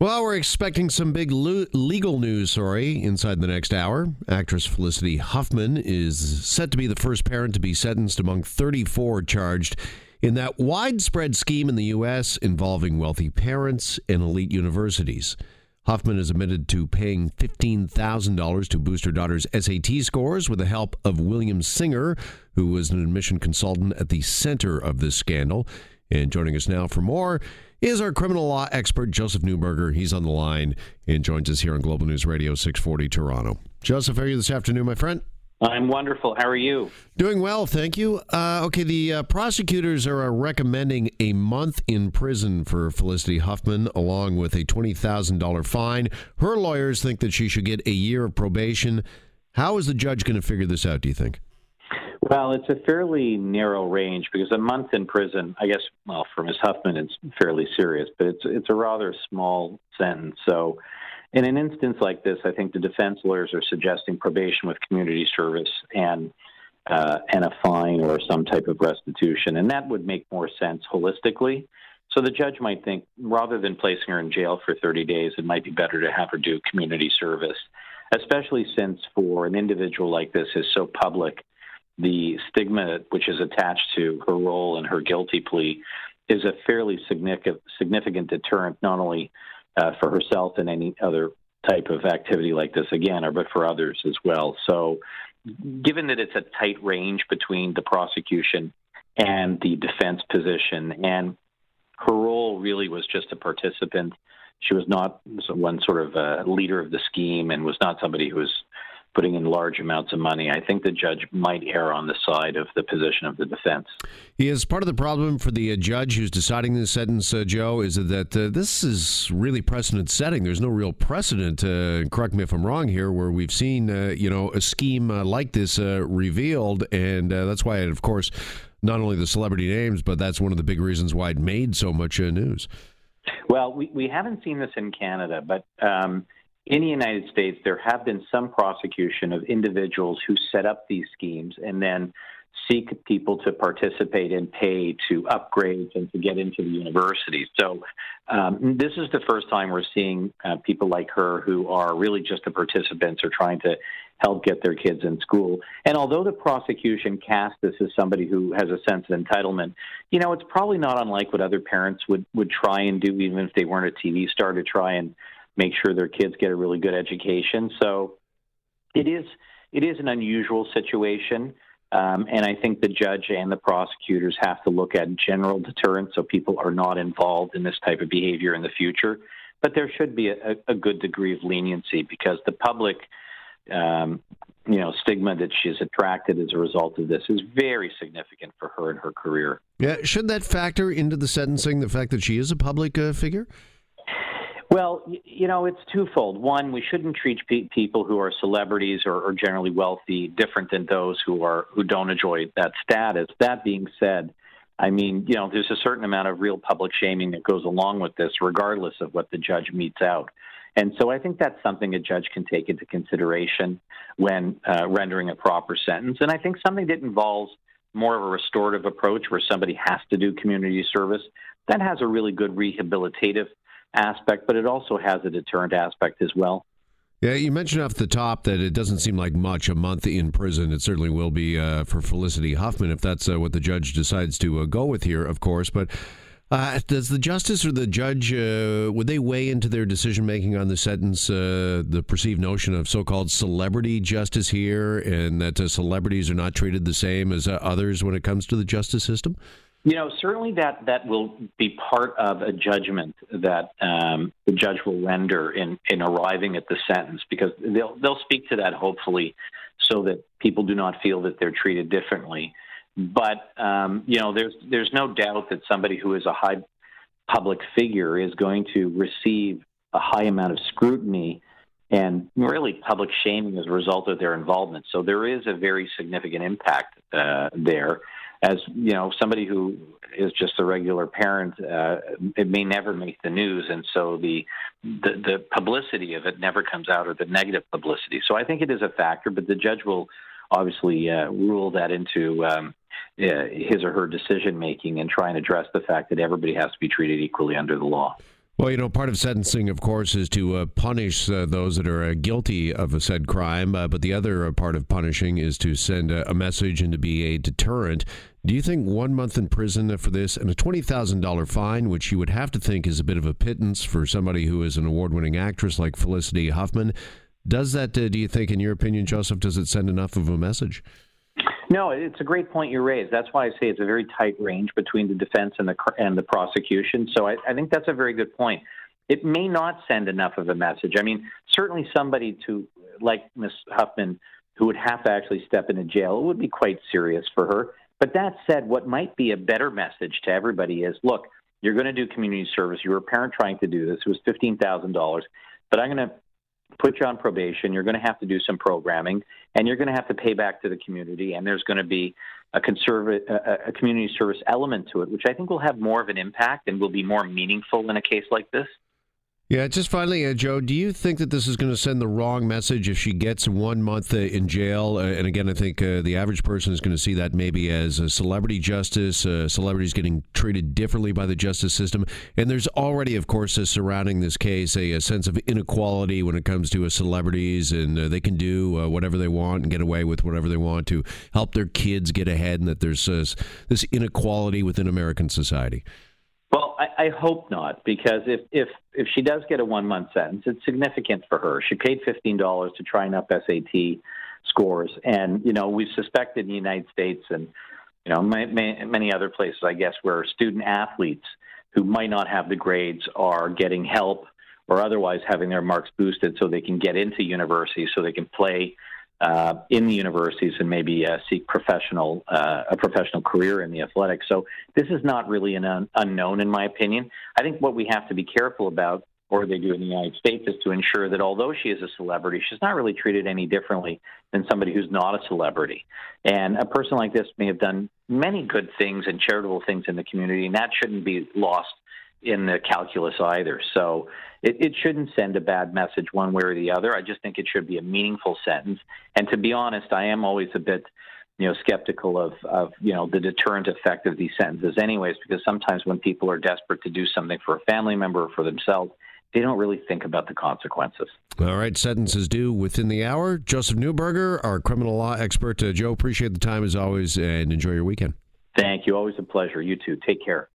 Well, we're expecting some big legal news, inside the next hour. Actress Felicity Huffman is set to be the first parent to be sentenced among 34 charged in that widespread scheme in the U.S. involving wealthy parents and elite universities. Huffman has admitted to paying $15,000 to boost her daughter's SAT scores with the help of William Singer, who was an admission consultant at the center of this scandal. And joining us now for more is our criminal law expert, Joseph Neuberger. He's on the line and joins us here on Global News Radio 640 Toronto. Joseph, how are you this afternoon, my friend? I'm wonderful. How are you? Doing well, thank you. Okay, the prosecutors are recommending a month in prison for Felicity Huffman, along with a $20,000 fine. Her lawyers think that she should get a year of probation. How is the judge going to figure this out, do you think? Well, it's a fairly narrow range because a month in prison, I guess, well, for Ms. Huffman, it's fairly serious, but it's a rather small sentence. So in an instance like this, I think the defense lawyers are suggesting probation with community service and a fine or some type of restitution, and that would make more sense holistically. So the judge might think rather than placing her in jail for 30 days, it might be better to have her do community service, especially since for an individual like this is so public. The stigma which is attached to her role and her guilty plea is a fairly significant deterrent, not only for herself and any other type of activity like this, again, but for others as well. So given that it's a tight range between the prosecution and the defense position, and her role really was just a participant, she was not one sort of a leader of the scheme and was not somebody who was putting in large amounts of money, I think the judge might err on the side of the position of the defense. Is part of the problem for the judge who's deciding this sentence, Joe, is that this is really precedent-setting. There's no real precedent, correct me if I'm wrong here, where we've seen a scheme like this revealed, and that's why, of course, not only the celebrity names, but that's one of the big reasons why it made so much news. Well, we haven't seen this in Canada, but in the United States, there have been some prosecution of individuals who set up these schemes and then seek people to participate and pay to upgrade and to get into the university. So this is the first time we're seeing people like her who are really just the participants or trying to help get their kids in school. And although the prosecution cast this as somebody who has a sense of entitlement, you know, it's probably not unlike what other parents would try and do, even if they weren't a TV star, to try and make sure their kids get a really good education. So it is an unusual situation, and I think the judge and the prosecutors have to look at general deterrence so people are not involved in this type of behavior in the future. But there should be a good degree of leniency because the public stigma that she's attracted as a result of this is very significant for her and her career. Yeah, should that factor into the sentencing, the fact that she is a public figure? Well, you know, it's twofold. One, we shouldn't treat people who are celebrities or generally wealthy different than those who don't enjoy that status. That being said, I mean, you know, there's a certain amount of real public shaming that goes along with this, regardless of what the judge metes out. And so I think that's something a judge can take into consideration when rendering a proper sentence. And I think something that involves more of a restorative approach where somebody has to do community service, that has a really good rehabilitative aspect, but it also has a deterrent aspect as well. Yeah, you mentioned off the top that it doesn't seem like much, a month in prison. It certainly will be for Felicity Huffman if that's what the judge decides to go with here, of course. But does the justice or the judge, would they weigh into their decision-making on the sentence, the perceived notion of so-called celebrity justice here and that celebrities are not treated the same as others when it comes to the justice system? You know, certainly that will be part of a judgment that the judge will render in arriving at the sentence, because they'll speak to that hopefully so that people do not feel that they're treated differently. But there's no doubt that somebody who is a high public figure is going to receive a high amount of scrutiny and really public shaming as a result of their involvement. So there is a very significant impact there. As you know, somebody who is just a regular parent, it may never make the news, and so the publicity of it never comes out, or the negative publicity. So I think it is a factor, but the judge will obviously rule that into his or her decision making and try and address the fact that everybody has to be treated equally under the law. Well, you know, part of sentencing, of course, is to punish those that are guilty of a said crime. But the other part of punishing is to send a message and to be a deterrent. Do you think 1 month in prison for this and a $20,000 fine, which you would have to think is a bit of a pittance for somebody who is an award-winning actress like Felicity Huffman, does that, do you think, in your opinion, Joseph, does it send enough of a message? No, it's a great point you raised. That's why I say it's a very tight range between the defense and the prosecution. So I think that's a very good point. It may not send enough of a message. I mean, certainly somebody like Ms. Huffman, who would have to actually step into jail, it would be quite serious for her. But that said, what might be a better message to everybody is, look, you're going to do community service. You were a parent trying to do this. It was $15,000, but I'm going to put you on probation, you're going to have to do some programming, and you're going to have to pay back to the community, and there's going to be a community service element to it, which I think will have more of an impact and will be more meaningful in a case like this. Yeah, just finally, Joe, do you think that this is going to send the wrong message if she gets 1 month in jail? And again, I think the average person is going to see that maybe as a celebrity justice, celebrities getting treated differently by the justice system. And there's already, of course, surrounding this case, a sense of inequality when it comes to celebrities, and they can do whatever they want and get away with whatever they want to help their kids get ahead, and that there's this inequality within American society. Well, I hope not, because if she does get a 1 month sentence, it's significant for her. She paid $15 to try and up SAT scores. And, you know, we've suspected in the United States and, you know, many other places, I guess, where student athletes who might not have the grades are getting help or otherwise having their marks boosted so they can get into universities, so they can play in the universities and maybe seek a professional career in the athletics. So this is not really an unknown, in my opinion. I think what we have to be careful about, or they do in the United States, is to ensure that although she is a celebrity, she's not really treated any differently than somebody who's not a celebrity. And a person like this may have done many good things and charitable things in the community, and that shouldn't be lost in the calculus either. So it shouldn't send a bad message one way or the other. I just think it should be a meaningful sentence. And to be honest, I am always a bit, you know, skeptical of, you know, the deterrent effect of these sentences anyways, because sometimes when people are desperate to do something for a family member or for themselves, they don't really think about the consequences. All right. Sentences due within the hour. Joseph Neuberger, our criminal law expert. Joe, appreciate the time as always and enjoy your weekend. Thank you. Always a pleasure. You too. Take care.